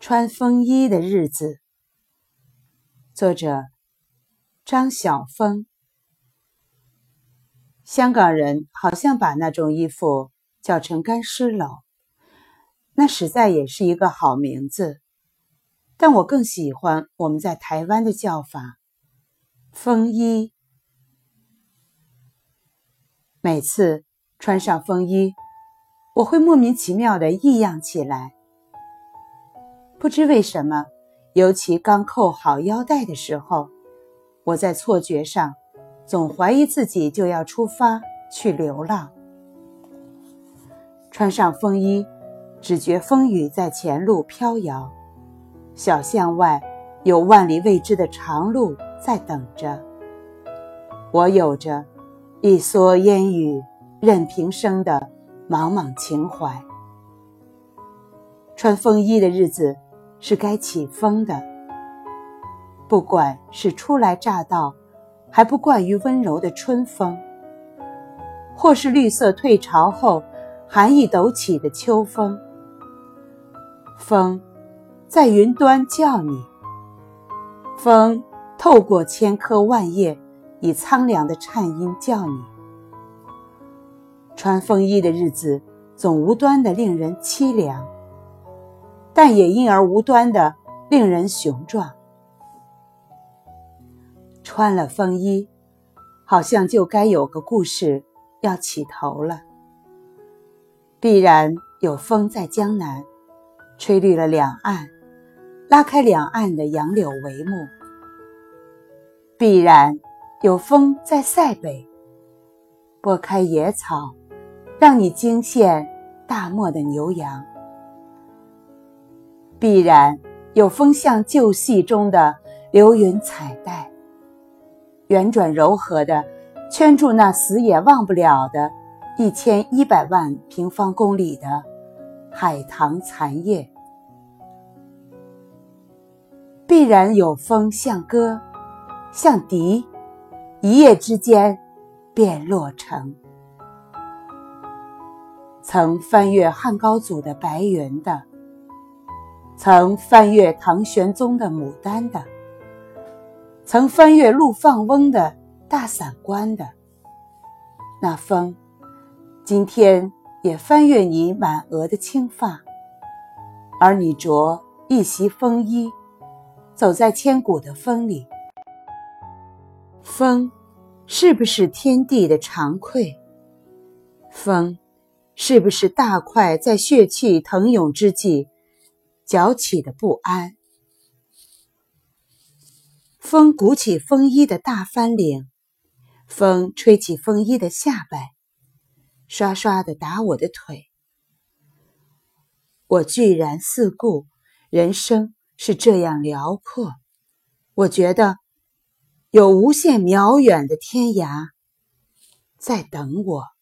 穿风衣的日子。作者张晓峰。香港人好像把那种衣服叫成干尸袄，那实在也是一个好名字，但我更喜欢我们在台湾的叫法，风衣。每次穿上风衣，我会莫名其妙地异样起来。不知为什么，尤其刚扣好腰带的时候，我在错觉上总怀疑自己就要出发去流浪。穿上风衣，只觉风雨在前路飘摇，小巷外有万里未知的长路在等着。我有着一蓑烟雨任平生的茫茫情怀。穿风衣的日子是该起风的，不管是初来乍到还不惯于温柔的春风，或是绿色退潮后寒意陡起的秋风，风在云端叫你，风透过千棵万叶以苍凉的颤音叫你。穿风衣的日子总无端的令人凄凉，但也因而无端的令人雄壮。穿了风衣，好像就该有个故事要起头了。必然有风在江南，吹绿了两岸，拉开两岸的杨柳帷幕。必然有风在塞北，拨开野草，让你惊现大漠的牛羊。必然有风像旧戏中的流云彩带，圆转柔和的圈住那死也忘不了的1100万平方公里的海棠残叶。必然有风像歌像笛，一夜之间便落成。曾翻越汉高祖的白云的，曾翻越唐玄宗的牡丹的，曾翻越陆放翁的大散关的，那风今天也翻越你满额的青发，而你着一袭风衣，走在千古的风里。风是不是天地的长馈？风是不是大块在血气腾涌之际搅起的不安？风鼓起风衣的大翻领，风吹起风衣的下摆，刷刷地打我的腿。我居然四顾，人生是这样辽阔，我觉得有无限渺远的天涯在等我。